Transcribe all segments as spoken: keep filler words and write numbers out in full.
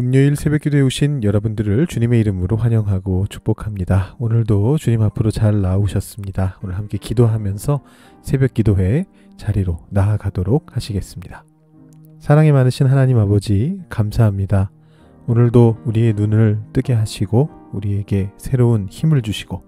금요일 새벽기도에 오신 여러분들을 주님의 이름으로 환영하고 축복합니다. 오늘도 주님 앞으로 잘 나오셨습니다. 오늘 함께 기도하면서 새벽기도회 자리로 나아가도록 하시겠습니다. 사랑이 많으신 하나님 아버지, 감사합니다. 오늘도 우리의 눈을 뜨게 하시고 우리에게 새로운 힘을 주시고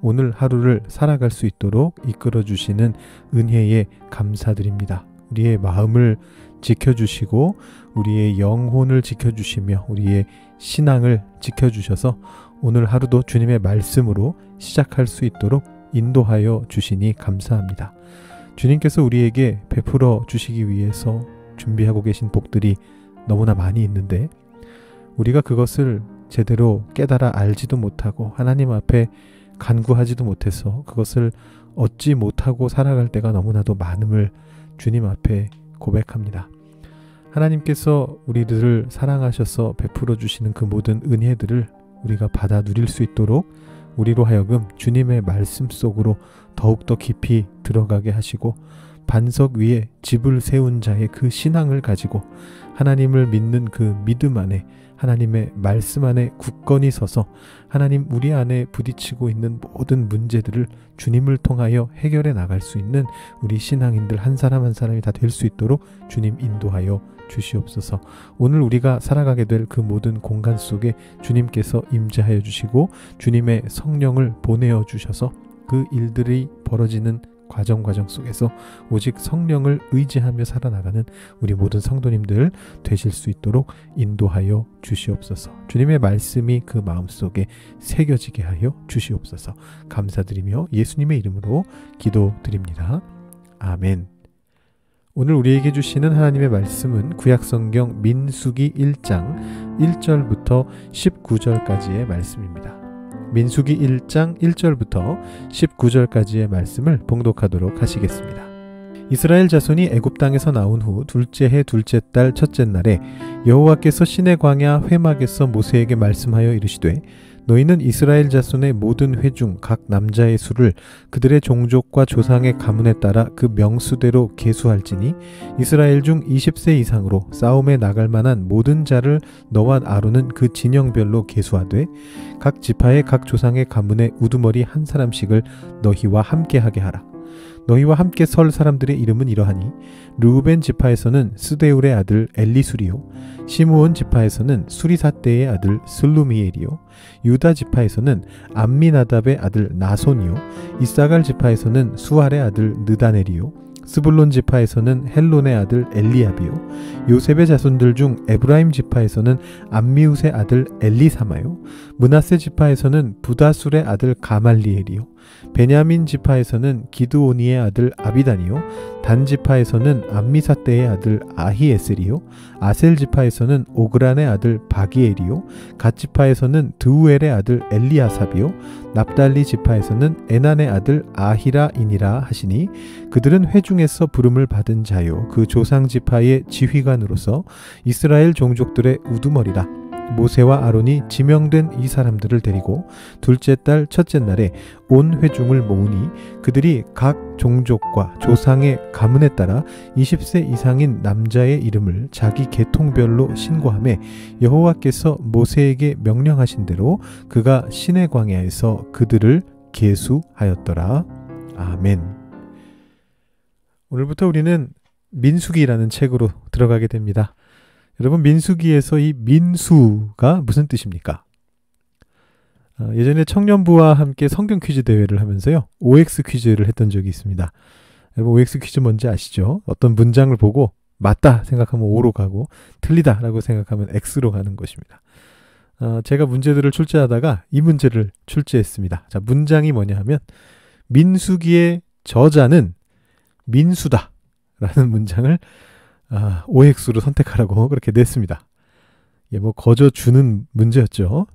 오늘 하루를 살아갈 수 있도록 이끌어주시는 은혜에 감사드립니다. 우리의 마음을 지켜주시고 우리의 영혼을 지켜주시며 우리의 신앙을 지켜주셔서 오늘 하루도 주님의 말씀으로 시작할 수 있도록 인도하여 주시니 감사합니다. 주님께서 우리에게 베풀어 주시기 위해서 준비하고 계신 복들이 너무나 많이 있는데 우리가 그것을 제대로 깨달아 알지도 못하고 하나님 앞에 간구하지도 못해서 그것을 얻지 못하고 살아갈 때가 너무나도 많음을 주님 앞에 고백합니다. 하나님께서 우리들을 사랑하셔서 베풀어 주시는 그 모든 은혜들을 우리가 받아 누릴 수 있도록 우리로 하여금 주님의 말씀 속으로 더욱더 깊이 들어가게 하시고 반석 위에 집을 세운 자의 그 신앙을 가지고 하나님을 믿는 그 믿음 안에 하나님의 말씀 안에 굳건히 서서 하나님 우리 안에 부딪히고 있는 모든 문제들을 주님을 통하여 해결해 나갈 수 있는 우리 신앙인들 한 사람 한 사람이 다 될 수 있도록 주님 인도하여 주시옵소서. 오늘 우리가 살아가게 될 그 모든 공간 속에 주님께서 임재하여 주시고 주님의 성령을 보내어 주셔서 그 일들이 벌어지는 과정 과정 속에서 오직 성령을 의지하며 살아나가는 우리 모든 성도님들 되실 수 있도록 인도하여 주시옵소서. 주님의 말씀이 그 마음속에 새겨지게 하여 주시옵소서. 감사드리며 예수님의 이름으로 기도드립니다. 아멘. 오늘 우리에게 주시는 하나님의 말씀은 구약성경 민수기 일 장 일 절부터 십구 절까지의 말씀입니다. 민수기 일 장 일 절부터 십구 절까지의 말씀을 봉독하도록 하시겠습니다. 이스라엘 자손이 애굽 땅에서 나온 후 둘째 해 둘째 달 첫째 날에 여호와께서 시내 광야 회막에서 모세에게 말씀하여 이르시되 너희는 이스라엘 자손의 모든 회중 각 남자의 수를 그들의 종족과 조상의 가문에 따라 그 명수대로 계수할지니 이스라엘 중 이십 세 이상으로 싸움에 나갈 만한 모든 자를 너와 아론은 그 진영별로 계수하되 각 지파의 각 조상의 가문의 우두머리 한 사람씩을 너희와 함께하게 하라. 너희와 함께 설 사람들의 이름은 이러하니 르우벤 지파에서는 스데울의 아들 엘리술이요 시므온 지파에서는 수리사대의 아들 슬루미엘이요 유다 지파에서는 암미나답의 아들 나손이요 이사갈 지파에서는 수알의 아들 느다넬이요 스불론 지파에서는 헬론의 아들 엘리압이요 요셉의 자손들 중 에브라임 지파에서는 암미우스의 아들 엘리사마요 므낫세 지파에서는 부다술의 아들 가말리엘이요 베냐민 지파에서는 기드오니의 아들 아비단이요 단 지파에서는 암미사대의 아들 아히에셀이요 아셀 지파에서는 오그란의 아들 바기엘이요 갓 지파에서는 드우엘의 아들 엘리아삽이요 납달리 지파에서는 에난의 아들 아히라인이라 하시니 그들은 회중에서 부름을 받은 자요 그 조상 지파의 지휘관으로서 이스라엘 종족들의 우두머리라. 모세와 아론이 지명된 이 사람들을 데리고 둘째 달 첫째 날에 온 회중을 모으니 그들이 각 종족과 조상의 가문에 따라 이십 세 이상인 남자의 이름을 자기 계통별로 신고하며 여호와께서 모세에게 명령하신 대로 그가 시내 광야에서 그들을 계수하였더라. 아멘. 오늘부터 우리는 민수기라는 책으로 들어가게 됩니다. 여러분, 민수기에서 이 민수가 무슨 뜻입니까? 아, 예전에 청년부와 함께 성경 퀴즈 대회를 하면서요. 오엑스 퀴즈를 했던 적이 있습니다. 여러분, 오엑스 퀴즈 뭔지 아시죠? 어떤 문장을 보고 맞다 생각하면 오로 가고 틀리다 라고 생각하면 엑스로 가는 것입니다. 아, 제가 문제들을 출제하다가 이 문제를 출제했습니다. 자, 문장이 뭐냐 하면 민수기의 저자는 민수다 라는 문장을 아, 오엑스로 선택하라고 그렇게 냈습니다. 예, 뭐 거저 주는 문제였죠.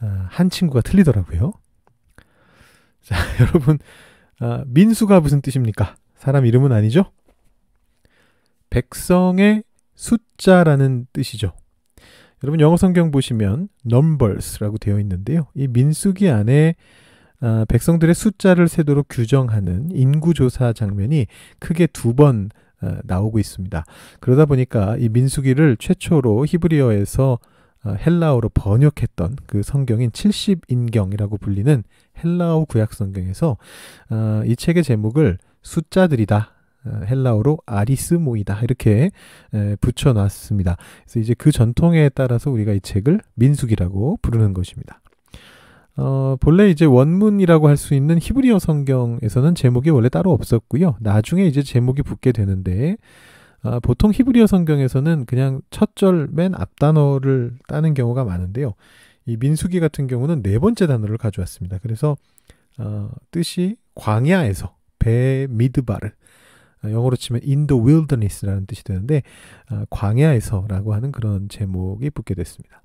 아, 한 친구가 틀리더라고요. 자, 여러분, 아, 민수가 무슨 뜻입니까? 사람 이름은 아니죠? 백성의 숫자라는 뜻이죠. 여러분, 영어 성경 보시면 numbers라고 되어 있는데요. 이 민수기 안에 아, 백성들의 숫자를 세도록 규정하는 인구조사 장면이 크게 두 번 나오고 있습니다. 그러다 보니까 이 민수기를 최초로 히브리어에서 헬라어로 번역했던 그 성경인 칠십 인경이라고 불리는 헬라어 구약성경에서 이 책의 제목을 숫자들이다, 헬라어로 아리스모이다 이렇게 붙여놨습니다. 그래서 이제 그 전통에 따라서 우리가 이 책을 민수기라고 부르는 것입니다. 어, 본래 이제 원문이라고 할 수 있는 히브리어 성경에서는 제목이 원래 따로 없었고요. 나중에 이제 제목이 붙게 되는데 아, 보통 히브리어 성경에서는 그냥 첫 절 맨 앞 단어를 따는 경우가 많은데요. 이 민수기 같은 경우는 네 번째 단어를 가져왔습니다. 그래서 어, 뜻이 광야에서 배 미드바르, 영어로 치면 in the wilderness라는 뜻이 되는데 어, 광야에서라고 하는 그런 제목이 붙게 됐습니다.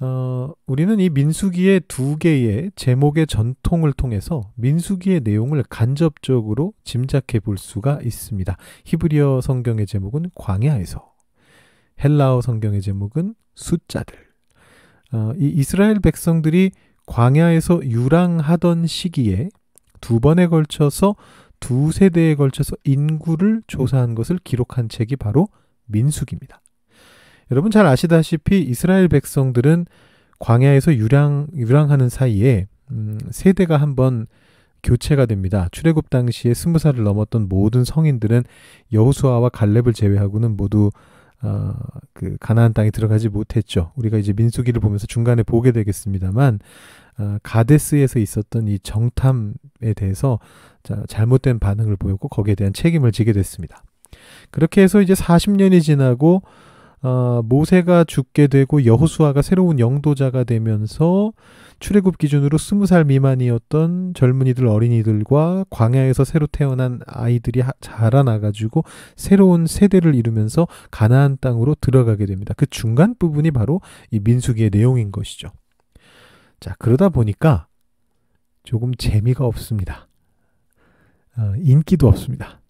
어, 우리는 이 민수기의 두 개의 제목의 전통을 통해서 민수기의 내용을 간접적으로 짐작해 볼 수가 있습니다. 히브리어 성경의 제목은 광야에서, 헬라어 성경의 제목은 숫자들. 어, 이 이스라엘 백성들이 광야에서 유랑하던 시기에 두 번에 걸쳐서 두 세대에 걸쳐서 인구를 조사한 것을 기록한 책이 바로 민수기입니다. 여러분 잘 아시다시피 이스라엘 백성들은 광야에서 유랑, 유랑하는 사이에 음, 세대가 한번 교체가 됩니다. 출애굽 당시에 스무 살을 넘었던 모든 성인들은 여호수아와 갈렙을 제외하고는 모두 어, 그 가나안 땅에 들어가지 못했죠. 우리가 이제 민수기를 보면서 중간에 보게 되겠습니다만 어, 가데스에서 있었던 이 정탐에 대해서 자, 잘못된 반응을 보였고 거기에 대한 책임을 지게 됐습니다. 그렇게 해서 이제 사십 년이 지나고 어, 모세가 죽게 되고 여호수아가 새로운 영도자가 되면서 출애굽 기준으로 스무 살 미만이었던 젊은이들, 어린이들과 광야에서 새로 태어난 아이들이 하, 자라나가지고 새로운 세대를 이루면서 가나안 땅으로 들어가게 됩니다. 그 중간 부분이 바로 이 민수기의 내용인 것이죠. 자, 그러다 보니까 조금 재미가 없습니다. 어, 인기도 없습니다.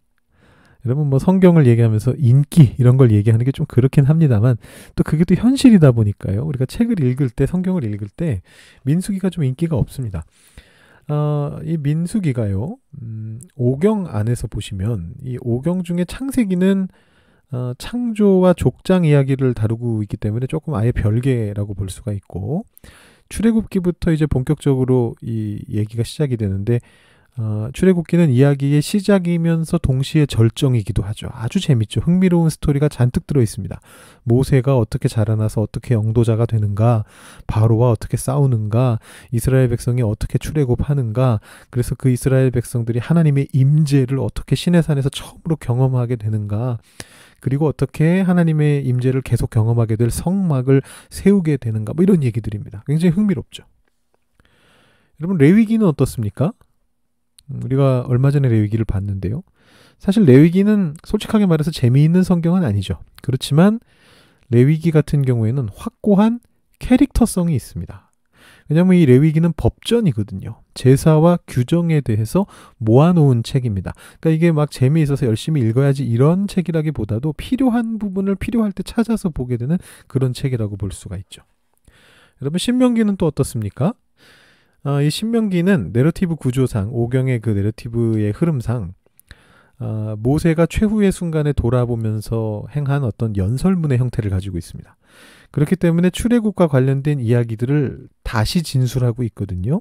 여러분 뭐 성경을 얘기하면서 인기 이런 걸 얘기하는 게 좀 그렇긴 합니다만 또 그게 또 현실이다 보니까요. 우리가 책을 읽을 때, 성경을 읽을 때 민수기가 좀 인기가 없습니다. 어, 이 민수기가요. 음, 오경 안에서 보시면 이 오경 중에 창세기는 어, 창조와 족장 이야기를 다루고 있기 때문에 조금 아예 별개라고 볼 수가 있고 출애굽기부터 이제 본격적으로 이 얘기가 시작이 되는데 어, 출애굽기는 이야기의 시작이면서 동시에 절정이기도 하죠. 아주 재밌죠. 흥미로운 스토리가 잔뜩 들어 있습니다. 모세가 어떻게 자라나서 어떻게 영도자가 되는가, 바로와 어떻게 싸우는가, 이스라엘 백성이 어떻게 출애굽하는가, 그래서 그 이스라엘 백성들이 하나님의 임재를 어떻게 시내산에서 처음으로 경험하게 되는가, 그리고 어떻게 하나님의 임재를 계속 경험하게 될 성막을 세우게 되는가, 뭐 이런 얘기들입니다. 굉장히 흥미롭죠. 여러분 레위기는 어떻습니까? 우리가 얼마 전에 레위기를 봤는데요. 사실 레위기는 솔직하게 말해서 재미있는 성경은 아니죠. 그렇지만 레위기 같은 경우에는 확고한 캐릭터성이 있습니다. 왜냐하면 이 레위기는 법전이거든요. 제사와 규정에 대해서 모아놓은 책입니다. 그러니까 이게 막 재미있어서 열심히 읽어야지 이런 책이라기보다도 필요한 부분을 필요할 때 찾아서 보게 되는 그런 책이라고 볼 수가 있죠. 여러분 신명기는 또 어떻습니까? 어, 이 신명기는 내러티브 구조상, 오경의 그 내러티브의 흐름상 어, 모세가 최후의 순간에 돌아보면서 행한 어떤 연설문의 형태를 가지고 있습니다. 그렇기 때문에 출애굽과 관련된 이야기들을 다시 진술하고 있거든요.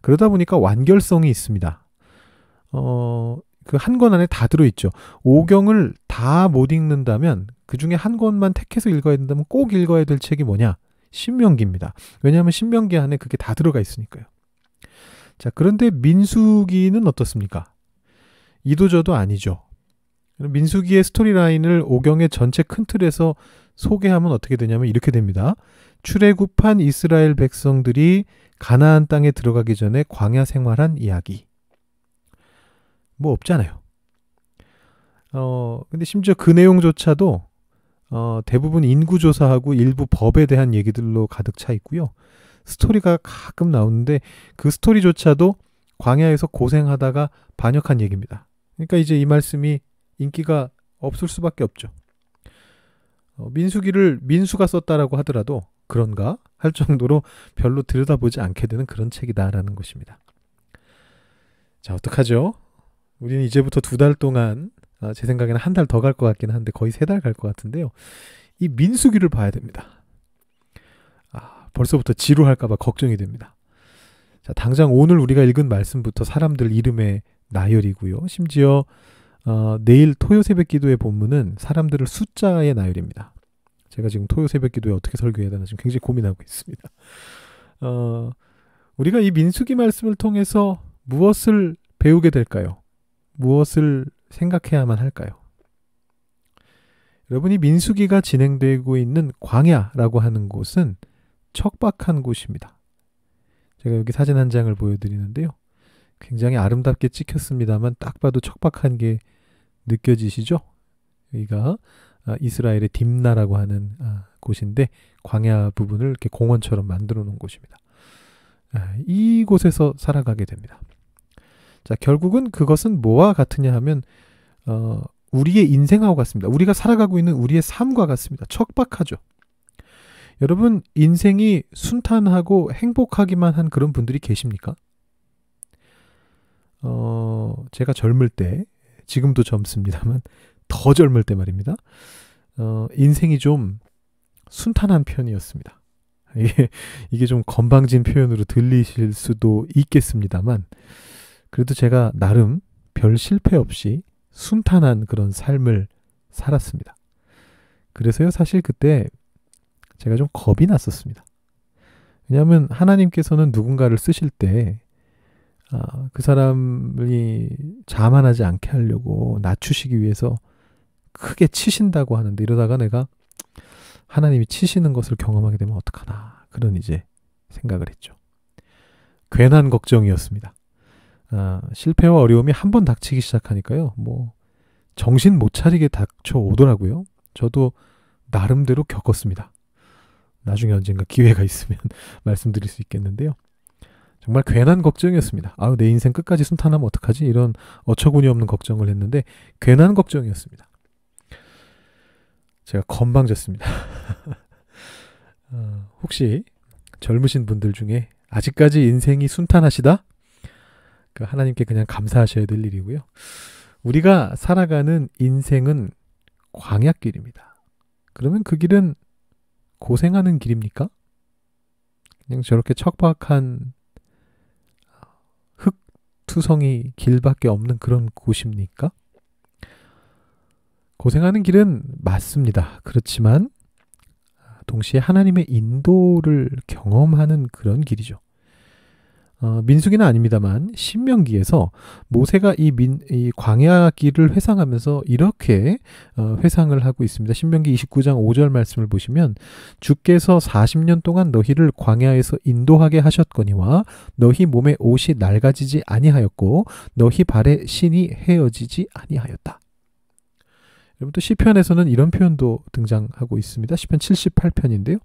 그러다 보니까 완결성이 있습니다. 어, 그 한 권 안에 다 들어있죠. 오경을 다 못 읽는다면 그 중에 한 권만 택해서 읽어야 된다면 꼭 읽어야 될 책이 뭐냐? 신명기입니다. 왜냐하면 신명기 안에 그게 다 들어가 있으니까요. 자, 그런데 민수기는 어떻습니까? 이도저도 아니죠. 민수기의 스토리라인을 오경의 전체 큰 틀에서 소개하면 어떻게 되냐면 이렇게 됩니다. 출애굽한 이스라엘 백성들이 가나안 땅에 들어가기 전에 광야 생활한 이야기. 뭐 없잖아요. 어, 근데 심지어 그 내용조차도 어, 대부분 인구조사하고 일부 법에 대한 얘기들로 가득 차 있고요. 스토리가 가끔 나오는데 그 스토리조차도 광야에서 고생하다가 반역한 얘기입니다. 그러니까 이제 이 말씀이 인기가 없을 수밖에 없죠. 어, 민수기를 민수가 썼다라고 하더라도 그런가? 할 정도로 별로 들여다보지 않게 되는 그런 책이다라는 것입니다. 자, 어떡하죠? 우리는 이제부터 두 달 동안 아, 제 생각에는 한 달 더 갈 것 같긴 한데 거의 세 달 갈 것 같은데요. 이 민수기를 봐야 됩니다. 아, 벌써부터 지루할까봐 걱정이 됩니다. 자, 당장 오늘 우리가 읽은 말씀부터 사람들 이름의 나열이고요. 심지어 어, 내일 토요 새벽기도의 본문은 사람들을 숫자의 나열입니다. 제가 지금 토요 새벽기도에 어떻게 설교해야 되나 지금 굉장히 고민하고 있습니다. 어, 우리가 이 민수기 말씀을 통해서 무엇을 배우게 될까요? 무엇을 생각해야만 할까요? 여러분이 민수기가 진행되고 있는 광야라고 하는 곳은 척박한 곳입니다. 제가 여기 사진 한 장을 보여드리는데요. 굉장히 아름답게 찍혔습니다만 딱 봐도 척박한 게 느껴지시죠? 여기가 이스라엘의 딥나라고 하는 곳인데 광야 부분을 이렇게 공원처럼 만들어 놓은 곳입니다. 이곳에서 살아가게 됩니다. 자, 결국은 그것은 뭐와 같으냐 하면 어, 우리의 인생하고 같습니다. 우리가 살아가고 있는 우리의 삶과 같습니다. 척박하죠. 여러분, 인생이 순탄하고 행복하기만 한 그런 분들이 계십니까? 어, 제가 젊을 때, 지금도 젊습니다만 더 젊을 때 말입니다. 어, 인생이 좀 순탄한 편이었습니다. 이게, 이게 좀 건방진 표현으로 들리실 수도 있겠습니다만 그래도 제가 나름 별 실패 없이 순탄한 그런 삶을 살았습니다. 그래서요, 사실 그때 제가 좀 겁이 났었습니다. 왜냐하면 하나님께서는 누군가를 쓰실 때 아, 그 사람이 자만하지 않게 하려고 낮추시기 위해서 크게 치신다고 하는데 이러다가 내가 하나님이 치시는 것을 경험하게 되면 어떡하나 그런 이제 생각을 했죠. 괜한 걱정이었습니다. 아, 실패와 어려움이 한 번 닥치기 시작하니까요. 뭐 정신 못 차리게 닥쳐오더라고요. 저도 나름대로 겪었습니다. 나중에 언젠가 기회가 있으면 말씀드릴 수 있겠는데요. 정말 괜한 걱정이었습니다. 아유, 내 인생 끝까지 순탄하면 어떡하지? 이런 어처구니 없는 걱정을 했는데 괜한 걱정이었습니다. 제가 건방졌습니다. 어, 혹시 젊으신 분들 중에 아직까지 인생이 순탄하시다? 그 하나님께 그냥 감사하셔야 될 일이고요. 우리가 살아가는 인생은 광야길입니다. 그러면 그 길은 고생하는 길입니까? 그냥 저렇게 척박한 흙투성이 길밖에 없는 그런 곳입니까? 고생하는 길은 맞습니다. 그렇지만 동시에 하나님의 인도를 경험하는 그런 길이죠. 어, 민수기는 아닙니다만 신명기에서 모세가 이, 민, 이 광야 길을 회상하면서 이렇게 어, 회상을 하고 있습니다. 신명기 이십구 장 오 절 말씀을 보시면 주께서 사십 년 동안 너희를 광야에서 인도하게 하셨거니와 너희 몸에 옷이 낡아지지 아니하였고 너희 발에 신이 헤어지지 아니하였다. 여러분, 또 시편에서는 이런 표현도 등장하고 있습니다. 시편 칠십팔 편인데요.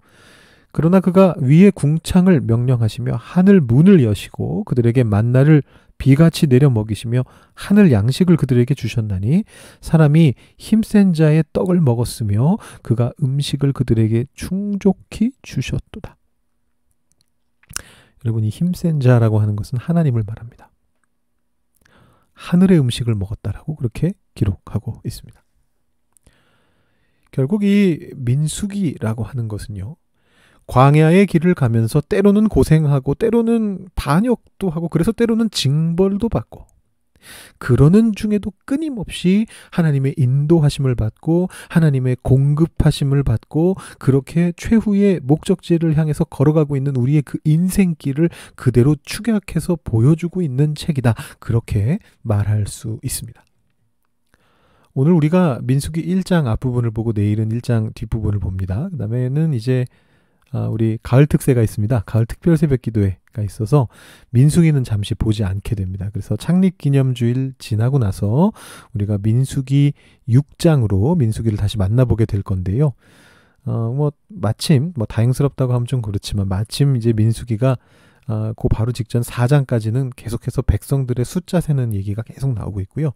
그러나 그가 위에 궁창을 명령하시며 하늘 문을 여시고 그들에게 만나를 비같이 내려 먹이시며 하늘 양식을 그들에게 주셨나니 사람이 힘센 자의 떡을 먹었으며 그가 음식을 그들에게 충족히 주셨도다. 여러분, 이 힘센 자라고 하는 것은 하나님을 말합니다. 하늘의 음식을 먹었다라고 그렇게 기록하고 있습니다. 결국 이 민수기라고 하는 것은요, 광야의 길을 가면서 때로는 고생하고 때로는 반역도 하고 그래서 때로는 징벌도 받고 그러는 중에도 끊임없이 하나님의 인도하심을 받고 하나님의 공급하심을 받고 그렇게 최후의 목적지를 향해서 걸어가고 있는 우리의 그 인생길을 그대로 축약해서 보여주고 있는 책이다. 그렇게 말할 수 있습니다. 오늘 우리가 민수기 일 장 앞부분을 보고 내일은 일 장 뒷부분을 봅니다. 그 다음에는 이제 아, 우리 가을 특새가 있습니다. 가을 특별 새벽 기도회가 있어서 민수기는 잠시 보지 않게 됩니다. 그래서 창립 기념주일 지나고 나서 우리가 민수기 육 장으로 민수기를 다시 만나보게 될 건데요. 어, 뭐, 마침, 뭐, 다행스럽다고 하면 좀 그렇지만, 마침 이제 민수기가 어, 그 바로 직전 사 장까지는 계속해서 백성들의 숫자 세는 얘기가 계속 나오고 있고요.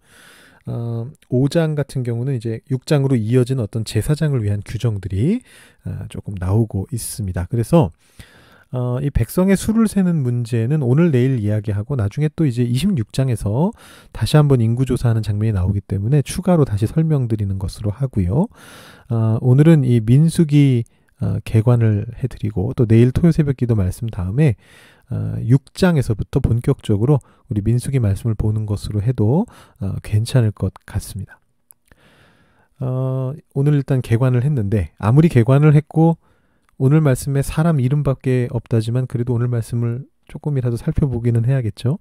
어, 오 장 같은 경우는 이제 육 장으로 이어진 어떤 제사장을 위한 규정들이 어, 조금 나오고 있습니다. 그래서 어, 이 백성의 수를 세는 문제는 오늘 내일 이야기하고 나중에 또 이제 이십육 장에서 다시 한번 인구조사하는 장면이 나오기 때문에 추가로 다시 설명드리는 것으로 하고요. 어, 오늘은 이 민수기 어, 개관을 해드리고 또 내일 토요 새벽기도 말씀 다음에 어, 육 장에서부터 본격적으로 우리 민수기 말씀을 보는 것으로 해도 어, 괜찮을 것 같습니다. 어, 오늘 일단 개관을 했는데 아무리 개관을 했고 오늘 말씀에 사람 이름밖에 없다지만 그래도 오늘 말씀을 조금이라도 살펴보기는 해야겠죠.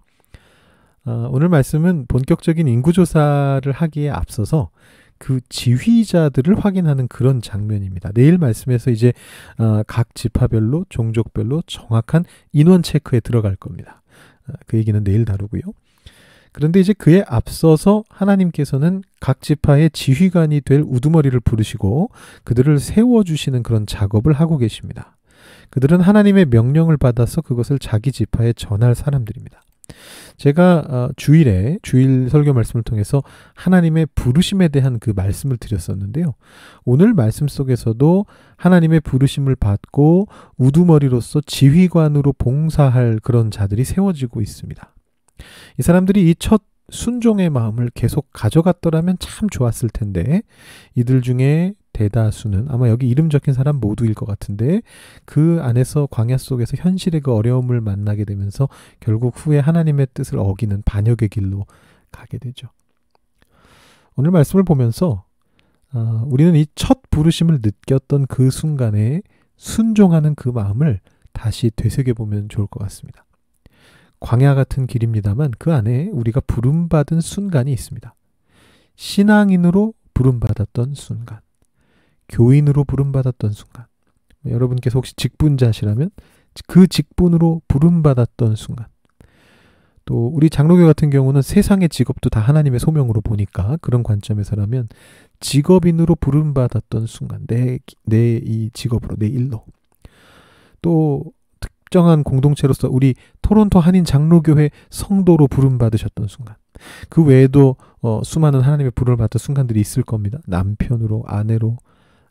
어, 오늘 말씀은 본격적인 인구조사를 하기에 앞서서 그 지휘자들을 확인하는 그런 장면입니다. 내일 말씀에서 이제 어, 각 지파별로 종족별로 정확한 인원 체크에 들어갈 겁니다. 어, 그 얘기는 내일 다루고요. 그런데 이제 그에 앞서서 하나님께서는 각 지파의 지휘관이 될 우두머리를 부르시고 그들을 세워주시는 그런 작업을 하고 계십니다. 그들은 하나님의 명령을 받아서 그것을 자기 지파에 전할 사람들입니다. 제가 주일에 주일 설교 말씀을 통해서 하나님의 부르심에 대한 그 말씀을 드렸었는데요. 오늘 말씀 속에서도 하나님의 부르심을 받고 우두머리로서 지휘관으로 봉사할 그런 자들이 세워지고 있습니다. 이 사람들이 이 첫 순종의 마음을 계속 가져갔더라면 참 좋았을 텐데 이들 중에 대다수는 아마 여기 이름 적힌 사람 모두일 것 같은데 그 안에서 광야 속에서 현실의 그 어려움을 만나게 되면서 결국 후에 하나님의 뜻을 어기는 반역의 길로 가게 되죠. 오늘 말씀을 보면서 어, 우리는 이 첫 부르심을 느꼈던 그 순간에 순종하는 그 마음을 다시 되새겨보면 좋을 것 같습니다. 광야 같은 길입니다만 그 안에 우리가 부름받은 순간이 있습니다. 신앙인으로 부름받았던 순간, 교인으로 부름받았던 순간, 여러분께서 혹시 직분자시라면 그 직분으로 부름받았던 순간, 또 우리 장로교 같은 경우는 세상의 직업도 다 하나님의 소명으로 보니까 그런 관점에서라면 직업인으로 부름받았던 순간, 내, 내 이 직업으로, 내 일로, 또 특정한 공동체로서 우리 토론토 한인 장로교회 성도로 부름받으셨던 순간, 그 외에도 어, 수많은 하나님의 부름을 받던 순간들이 있을 겁니다. 남편으로, 아내로,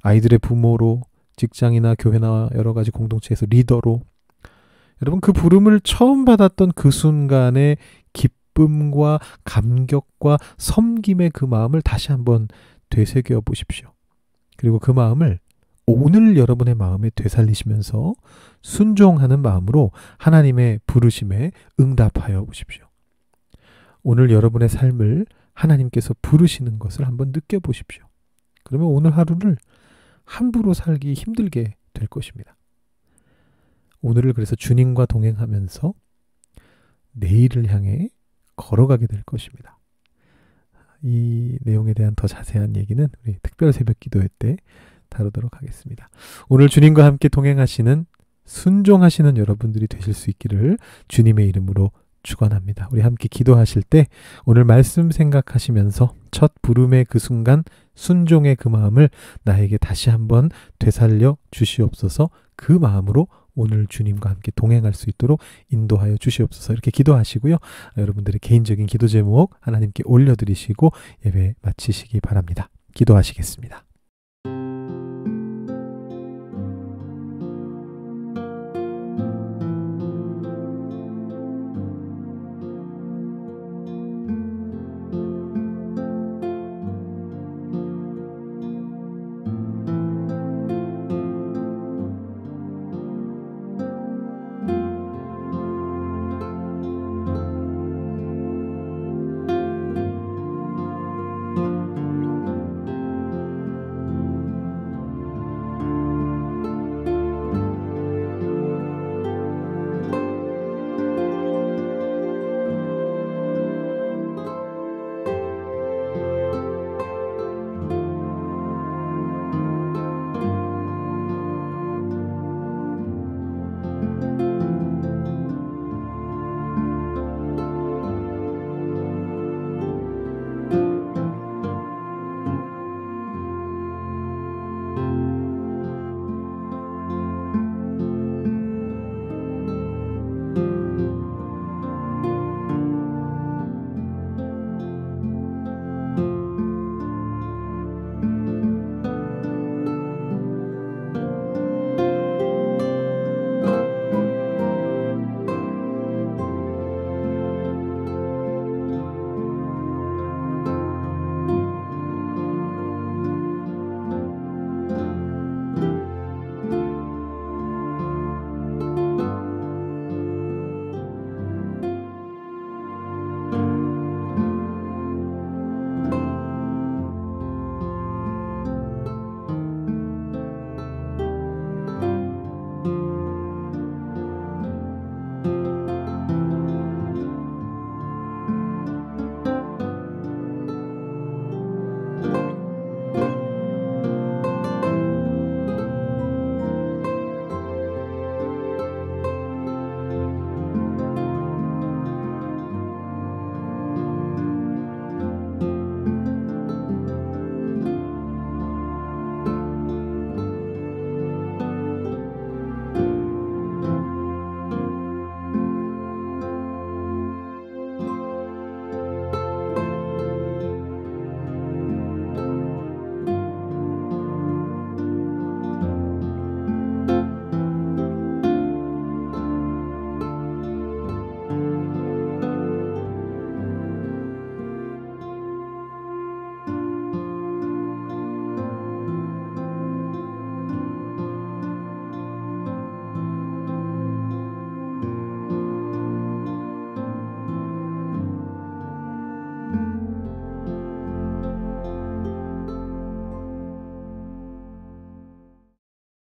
아이들의 부모로, 직장이나 교회나 여러 가지 공동체에서 리더로. 여러분, 그 부름을 처음 받았던 그 순간의 기쁨과 감격과 섬김의 그 마음을 다시 한번 되새겨 보십시오. 그리고 그 마음을 오늘 여러분의 마음에 되살리시면서 순종하는 마음으로 하나님의 부르심에 응답하여 보십시오. 오늘 여러분의 삶을 하나님께서 부르시는 것을 한번 느껴보십시오. 그러면 오늘 하루를 함부로 살기 힘들게 될 것입니다. 오늘을 그래서 주님과 동행하면서 내일을 향해 걸어가게 될 것입니다. 이 내용에 대한 더 자세한 얘기는 우리 특별 새벽 기도회 때 다루도록 하겠습니다. 오늘 주님과 함께 동행하시는 순종하시는 여러분들이 되실 수 있기를 주님의 이름으로 축원합니다. 우리 함께 기도하실 때 오늘 말씀 생각하시면서 첫 부름의 그 순간 순종의 그 마음을 나에게 다시 한번 되살려 주시옵소서. 그 마음으로 오늘 주님과 함께 동행할 수 있도록 인도하여 주시옵소서. 이렇게 기도하시고요. 여러분들의 개인적인 기도 제목 하나님께 올려드리시고 예배 마치시기 바랍니다. 기도하시겠습니다.